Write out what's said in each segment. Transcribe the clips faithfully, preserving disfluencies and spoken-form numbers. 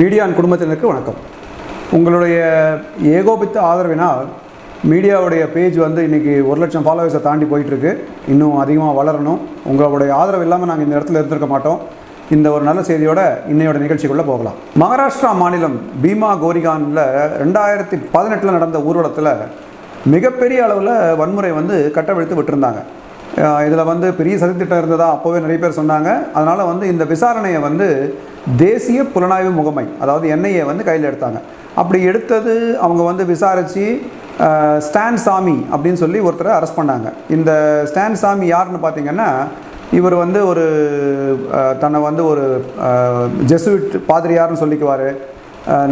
மீடியான் குடும்பத்தினருக்கு வணக்கம். உங்களுடைய ஏகோபித்த ஆதரவினால் மீடியாவுடைய பேஜ் வந்து இன்றைக்கி ஒரு லட்சம் ஃபாலோவர்ஸை தாண்டி போயிட்டுருக்கு. இன்னும் அதிகமாக வளரணும். உங்களுடைய ஆதரவு இல்லாமல் நாங்கள் இந்த இடத்துல இருந்திருக்க மாட்டோம். இந்த ஒரு நல்ல செய்தியோட இன்னையோட நிகழ்ச்சிக்குள்ளே போகலாம். மகாராஷ்டிரா மாநிலம் பீமா கோரிகானில் ரெண்டாயிரத்தி பதினெட்டில் நடந்த ஊர்வலத்தில் மிகப்பெரிய அளவில் வன்முறை வந்து கட்டவிழ்த்து விட்டுருந்தாங்க. இதில் வந்து பெரிய சதித்திட்டம் இருந்ததா அப்போவே நிறைய பேர் சொன்னாங்க. அதனால் வந்து இந்த விசாரணையை வந்து தேசிய புலனாய்வு முகமை, அதாவது என் ஐ ஏ வந்து கையில் எடுத்தாங்க. அப்படி எடுத்தது அவங்க வந்து விசாரித்து ஸ்டான் சாமி அப்படின்னு சொல்லி ஒருத்தரை அரெஸ்ட் பண்ணாங்க. இந்த ஸ்டான் சாமி யாருன்னு பார்த்தீங்கன்னா, இவர் வந்து ஒரு தன்னை வந்து ஒரு ஜெசுவிட் பாதிரியார்னு சொல்லிக்குவார்.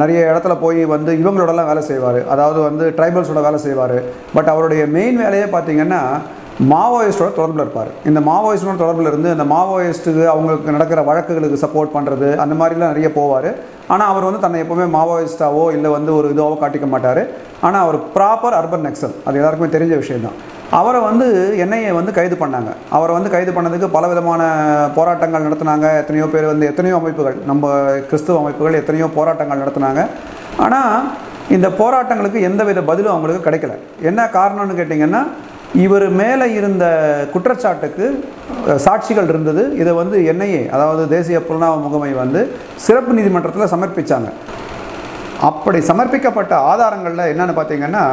நிறைய இடத்துல போய் வந்து இவங்களோடலாம் வேலை செய்வார், அதாவது வந்து ட்ரைபல்ஸோட வேலை செய்வார். பட் அவருடைய மெயின் வேலையே பார்த்திங்கன்னா மாவோயிஸ்டோட தொடர்பில் இருப்பார். இந்த மாவோயிஸ்டோட தொடர்பில் இருந்து அந்த மாவோயிஸ்ட்டுக்கு அவங்களுக்கு நடக்கிற வழக்குகளுக்கு சப்போர்ட் பண்ணுறது அந்த மாதிரிலாம் நிறைய போவார். ஆனால் அவர் வந்து தன்னை எப்போவுமே மாவோயிஸ்டாவோ இல்லை வந்து ஒரு இதுவாகவோ காட்டிக்க மாட்டார். ஆனால் அவர் ப்ராப்பர் அர்பன் நெக்ஸல், அது எல்லாருக்குமே தெரிஞ்ச விஷயந்தான். அவரை வந்து என் ஐ ஏ வந்து கைது பண்ணாங்க. அவரை வந்து கைது பண்ணதுக்கு பலவிதமான போராட்டங்கள் நடத்தினாங்க. எத்தனையோ பேர் வந்து எத்தனையோ அமைப்புகள், நம்ம கிறிஸ்துவ அமைப்புகள் எத்தனையோ போராட்டங்கள் நடத்தினாங்க. ஆனால் இந்த போராட்டங்களுக்கு எந்தவித பதிலும் அவங்களுக்கு கிடைக்கல. என்ன காரணம்னு கேட்டிங்கன்னா, இவர் மேலே இருந்த குற்றச்சாட்டுக்கு சாட்சிகள் இருந்தது. இதை வந்து என் ஐ ஏ, அதாவது தேசிய புலனாய்வு முகமை வந்து சிறப்பு நீதிமன்றத்தில் சமர்ப்பித்தாங்க. அப்படி சமர்ப்பிக்கப்பட்ட ஆதாரங்களில் என்னென்னு பார்த்திங்கன்னா,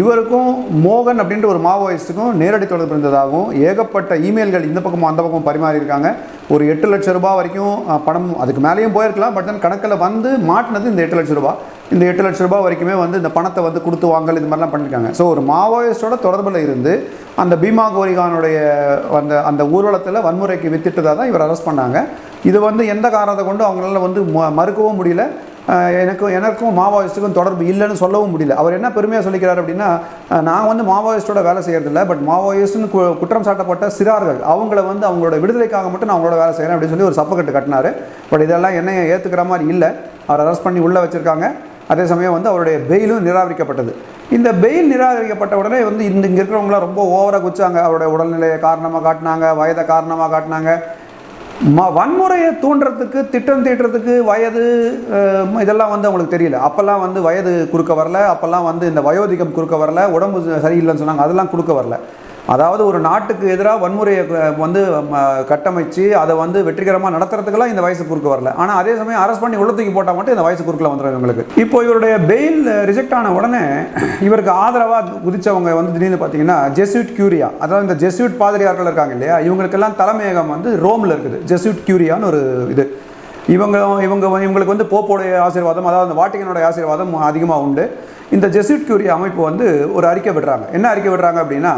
இவருக்கும் மோகன் அப்படின்ற ஒரு மாவோயிஸ்ட்டுக்கும் நேரடி தொடர்பு இருந்ததாகவும், ஏகப்பட்ட இமெயில்கள் இந்த பக்கமும் அந்த பக்கமும் பரிமாறியிருக்காங்க. ஒரு எட்டு லட்ச ரூபாய் வரைக்கும் பணம், அதுக்கு மேலேயும் போயிருக்கலாம். பட் தென் கணக்கில் வந்து மாட்டினது இந்த எட்டு லட்ச ரூபாய் இந்த எட்டு லட்ச ரூபாய் வரைக்குமே வந்து இந்த பணத்தை வந்து கொடுத்து வாங்கல் இது மாதிரிலாம் பண்ணியிருக்காங்க. ஸோ ஒரு மாவோயிஸ்டோட தொடர்பில் இருந்து அந்த பீமா கோரிகானுடைய அந்த அந்த ஊர்வலத்தில் வன்முறைக்கு வித்திட்டதாக தான் இவர் அரெஸ்ட் பண்ணாங்க. இது வந்து எந்த காரணத்தை கொண்டு அவங்களால வந்து மறுக்கவும் முடியல. எனக்கும் எனக்கும் மாவோயிஸ்ட்டுக்கும் தொடர்பு இல்லைன்னு சொல்லவும் முடியல. அவர் என்ன பெருமையாக சொல்லிக்கிறார் அப்படின்னா, நான் வந்து மாவோயிஸ்ட்டோட வேலை செய்கிறதில்ல, பட் மாவோயிஸ்ட்டுன்னு கு குற்றம் சாட்டப்பட்ட சிறார்கள் அவங்கள வந்து அவங்களோட விடுதலைக்காக மட்டும் நான் அவங்களோட வேலை செய்கிறேன் அப்படின்னு சொல்லி ஒரு சப்பக்கட்டு கட்டினார். பட் இதெல்லாம் என்னை ஏற்றுக்கிற மாதிரி இல்லை. அவர் அரெஸ்ட் பண்ணி உள்ளே வச்சுருக்காங்க. அதே சமயம் வந்து அவருடைய பெயிலும் நிராகரிக்கப்பட்டது. இந்த பெயில் நிராகரிக்கப்பட்ட உடனே வந்து இந்த இங்கே இருக்கிறவங்களாம் ரொம்ப ஓவராக குச்சாங்க. அவருடைய உடல்நிலையை காரணமாக காட்டினாங்க, வயதை காரணமாக காட்டினாங்க. ம வன்முறையை தூண்டுறதுக்கு, திட்டம் தீட்டுறதுக்கு வயது இதெல்லாம் வந்து அவங்களுக்கு தெரியல. அப்போல்லாம் வந்து வயது குறுக்க வரல, அப்போல்லாம் வந்து இந்த வயோதிகம் குறுக்க வரல, உடம்பு சரியில்லைன்னு சொன்னாங்க, அதெல்லாம் குறுக்க வரல. அதாவது ஒரு நாட்டுக்கு எதிராக வன்முறையை வந்து கட்டமைச்சு அதை வந்து வெற்றிகரமாக நடத்துறதுக்கெல்லாம் இந்த வயசு குறுக்க வரல. ஆனால் அதே சமயம் அரெஸ்ட் பண்ணி உள்ளத்துக்கு போட்டால் மட்டும் இந்த வயசு குறுக்கில் வந்துடும் இவங்களுக்கு. இப்போ இவருடைய பெயில் ரிஜெக்ட் ஆன உடனே இவருக்கு ஆதரவாக குதிச்சவங்க வந்து திடீர்னு பார்த்தீங்கன்னா ஜெசுவிட் கியூரியா, அதாவது இந்த ஜெசுவிட் பாதிரியார்கள் இருக்காங்க இல்லையா, இவங்களுக்கெல்லாம் தலைமையகம் வந்து ரோமில் இருக்குது. ஜெசுவிட் கியூரியான்னு ஒரு இது. இவங்க இவங்க இவங்களுக்கு வந்து போப்போடைய ஆசீர்வாதம், அதாவது அந்த வாட்டிகனுடைய ஆசீர்வாதம் அதிகமாக உண்டு. இந்த ஜெசுவிட் கியூரியா அமைப்பு வந்து ஒரு அறிக்கை விடுறாங்க. என்ன அறிக்கை விடுறாங்க அப்படின்னா,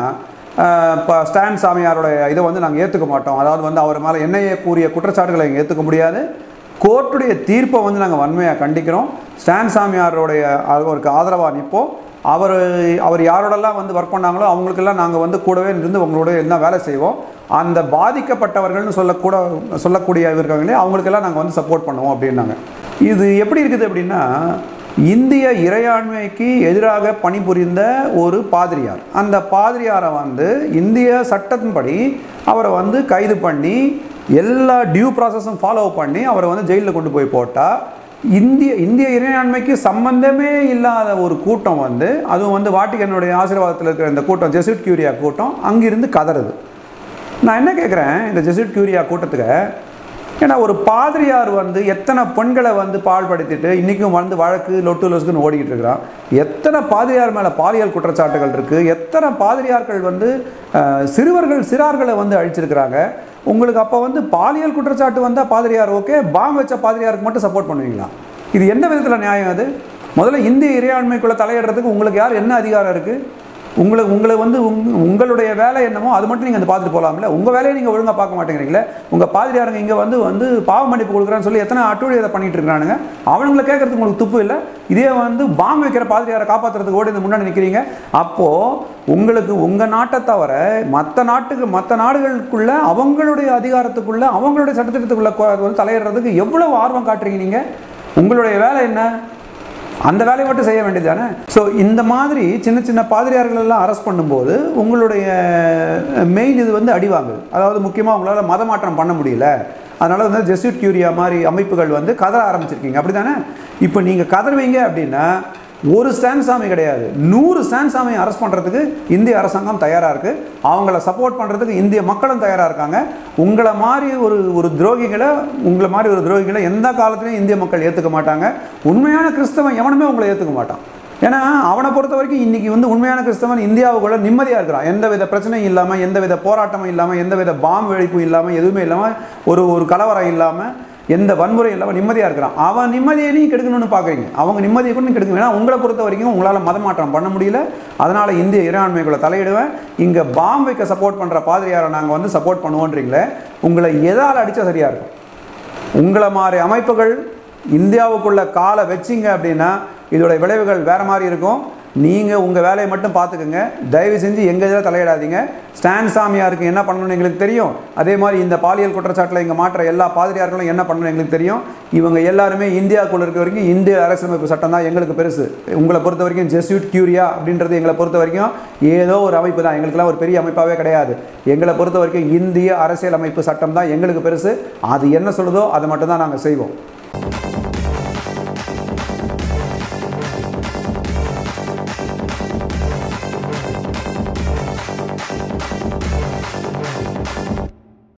இப்போ ஸ்டான் சாமியாரோடைய இதை வந்து நாங்கள் ஏற்றுக்க மாட்டோம், அதாவது வந்து அவர் மேலே என் ஐ ஏ கூறிய குற்றச்சாட்டுகளை எங்கள் ஏற்றுக்க முடியாது, கோர்ட்டுடைய தீர்ப்பை வந்து நாங்கள் வன்மையாக கண்டிக்கிறோம், ஸ்டான் சாமியாரோடைய அவருக்கு ஆதரவாக நிற்போம், அவர் அவர் யாரோடலாம் வந்து ஒர்க் பண்ணாங்களோ அவங்களுக்கெல்லாம் நாங்கள் வந்து கூடவே இருந்து உங்களுடைய என்ன வேலை செய்வோம், அந்த பாதிக்கப்பட்டவர்கள்னு சொல்லக்கூட சொல்லக்கூடிய இருக்காங்களே அவங்களுக்கெல்லாம் நாங்கள் வந்து சப்போர்ட் பண்ணுவோம் அப்படின்னாங்க. இது எப்படி இருக்குது அப்படின்னா, இந்திய இறையாண்மைக்கு எதிராக பணிபுரிந்த ஒரு பாதிரியார், அந்த பாதிரியாரை வந்து இந்திய சட்டத்தின்படி அவரை வந்து கைது பண்ணி எல்லா டியூ ப்ராசஸும் ஃபாலோ பண்ணி அவரை வந்து ஜெயிலில் கொண்டு போய் போட்டால், இந்திய இந்திய இறையாண்மைக்கு சம்பந்தமே இல்லாத ஒரு கூட்டம் வந்து, அதுவும் வந்து வாட்டிகனுடைய ஆசீர்வாதத்தில் இருக்கிற இந்த கூட்டம் ஜெசுவிட் கியூரியா கூட்டம் அங்கிருந்து கதறுது. நான் என்ன கேட்குறேன் இந்த ஜெசுவிட் கியூரியா கூட்டத்துக்கு, ஏன்னா ஒரு பாதிரியார் வந்து எத்தனை பெண்களை வந்து பால்படுத்திட்டு இன்றைக்கும் வந்து வழக்கு லொட்டு லொசுக்குன்னு ஓடிக்கிட்டு இருக்கிறான், எத்தனை பாதிரியார் மேலே பாலியல் குற்றச்சாட்டுகள் இருக்குது, எத்தனை பாதிரியார்கள் வந்து சிறுவர்கள் சிறார்களை வந்து அழிச்சிருக்கிறாங்க. உங்களுக்கு அப்போ வந்து பாலியல் குற்றச்சாட்டு வந்தால் பாதிரியார் ஓகே, பாம்பு வச்ச பாதிரியாருக்கு மட்டும் சப்போர்ட் பண்ணுவீங்களா? இது எந்த விதத்தில் நியாயம்? அது முதல்ல இந்திய இறையாண்மைக்குள்ளே தலையிடுறதுக்கு உங்களுக்கு யார் என்ன அதிகாரம் இருக்குது? உங்களுக்கு உங்களை வந்து உங் உங்களுடைய வேலை என்னமோ அது மட்டும் நீங்கள் வந்து பார்த்துட்டு போகலாம்ல. உங்கள் வேலையை நீங்கள் ஒழுங்காக பார்க்க மாட்டேங்கிறீங்களே. உங்கள் பாதிரியாருங்க இங்கே வந்து வந்து பாவ மன்னிப்பு கொடுக்குறான்னு சொல்லி எத்தனை அட்டூழியை அதை பண்ணிகிட்டு இருக்கிறானுங்க, அவனுங்களை கேட்குறதுக்கு உங்களுக்கு துப்பு இல்லை. இதே வந்து பாம்பு வைக்கிற பாதிரியாரை காப்பாற்றுறதுக்கு ஓடி இந்த முன்னாடி நிற்கிறீங்க. அப்போது உங்களுக்கு உங்கள் நாட்டை தவிர மற்ற நாட்டுக்கு மற்ற நாடுகளுக்குள்ளே அவங்களுடைய அதிகாரத்துக்குள்ளே அவங்களுடைய சட்டத்திட்டத்துக்குள்ளே வந்து தலையிடுறதுக்கு எவ்வளோ ஆர்வம் காட்டுறீங்க நீங்கள்? உங்களுடைய வேலை என்ன? அந்த வேலையை மட்டும் செய்ய வேண்டியது தானே. ஸோ இந்த மாதிரி சின்ன சின்ன பாதிரியார்கள் எல்லாம் அரெஸ்ட் பண்ணும்போது உங்களுடைய மெயின் இது வந்து அடிவாங்குது. அதாவது முக்கியமாக உங்களால் மதமாற்றம் பண்ண முடியல, அதனால் வந்து ஜெஸ்யூட் கியூரியா மாதிரி அமைப்புகள் வந்து கதற ஆரம்பிச்சிருக்கீங்க, அப்படி தானே? இப்போ நீங்கள் கதறுவீங்க அப்படின்னா ஒரு ஸ்டான் சாமி கிடையாது, நூறு ஸ்டான் சாமியை அரெஸ்ட் பண்ணுறதுக்கு இந்திய அரசாங்கம் தயாராக இருக்குது, அவங்கள சப்போர்ட் பண்ணுறதுக்கு இந்திய மக்களும் தயாராக இருக்காங்க. உங்களை மாதிரி ஒரு ஒரு துரோகிகளை உங்களை மாதிரி ஒரு துரோகிகளை எந்த காலத்துலையும் இந்திய மக்கள் ஏற்றுக்க மாட்டாங்க. உண்மையான கிறிஸ்தவன் எவனுமே உங்களை ஏற்றுக்க மாட்டான். ஏன்னா அவனை பொறுத்த வரைக்கும் இன்றைக்கி வந்து உண்மையான கிறிஸ்தவன் இந்தியாவுக்குள்ள நிம்மதியாக இருக்கிறான், எந்த வித பிரச்சனையும் இல்லாமல், எந்த வித போராட்டமும் இல்லாமல், எந்த வித பாம்பு வெடிப்பும் இல்லாமல், எதுவுமே இல்லாமல், ஒரு ஒரு கலவரம் இல்லாமல், எந்த வன்முறை இல்லாமல் நிம்மதியாக இருக்கிறான். அவன் நிம்மதியை நீ கெடுக்கணும்னு பார்க்குறீங்க, அவங்க நிம்மதியை கூட நீ கெடுக்கணும். ஏன்னா உங்களை பொறுத்த வரைக்கும் உங்களால் மதமாற்றம் பண்ண முடியல, அதனால் இந்திய இறையாண்மைக்குள்ளே தலையிடுவேன், இங்கே பாம் வைக்க சப்போர்ட் பண்ணுற பாதிரியாரை நாங்கள் வந்து சப்போர்ட் பண்ணுவோன்றீங்களே, உங்களை எதால் அடித்தா சரியாக இருக்கும்? உங்களை மாதிரி அமைப்புகள் இந்தியாவுக்குள்ளே காலை வச்சிங்க அப்படின்னா இதோடய விளைவுகள் வேறு மாதிரி இருக்கும். நீங்கள் உங்கள் வேலையை மட்டும் பார்த்துக்குங்க, தயவு செஞ்சு எங்கள் இதில் தலையிடாதீங்க. ஸ்டான் சாமியாருக்கு என்ன பண்ணணும்னு எங்களுக்கு தெரியும், அதே மாதிரி இந்த பாலியல் குற்றச்சாட்டில் இங்கே மாற்ற எல்லா பாதிரியார்களும் என்ன பண்ணணும்னு எங்களுக்கு தெரியும். இவங்க எல்லாருமே இந்தியாவுக்குள்ள இருக்க வரைக்கும் இந்திய அரசியலமைப்பு சட்டம் தான் எங்களுக்கு பெருசு. உங்களை பொறுத்த வரைக்கும் ஜெஸ்யூட் கியூரியா அப்படின்றது எங்களை பொறுத்த வரைக்கும் ஏதோ ஒரு அமைப்பு தான், எங்களுக்கெல்லாம் ஒரு பெரிய அமைப்பாகவே கிடையாது. எங்களை பொறுத்த வரைக்கும் இந்திய அரசியலமைப்பு சட்டம் தான் எங்களுக்கு பெருசு, அது என்ன சொல்லுதோ அதை மட்டும் தான் நாங்கள் செய்வோம்.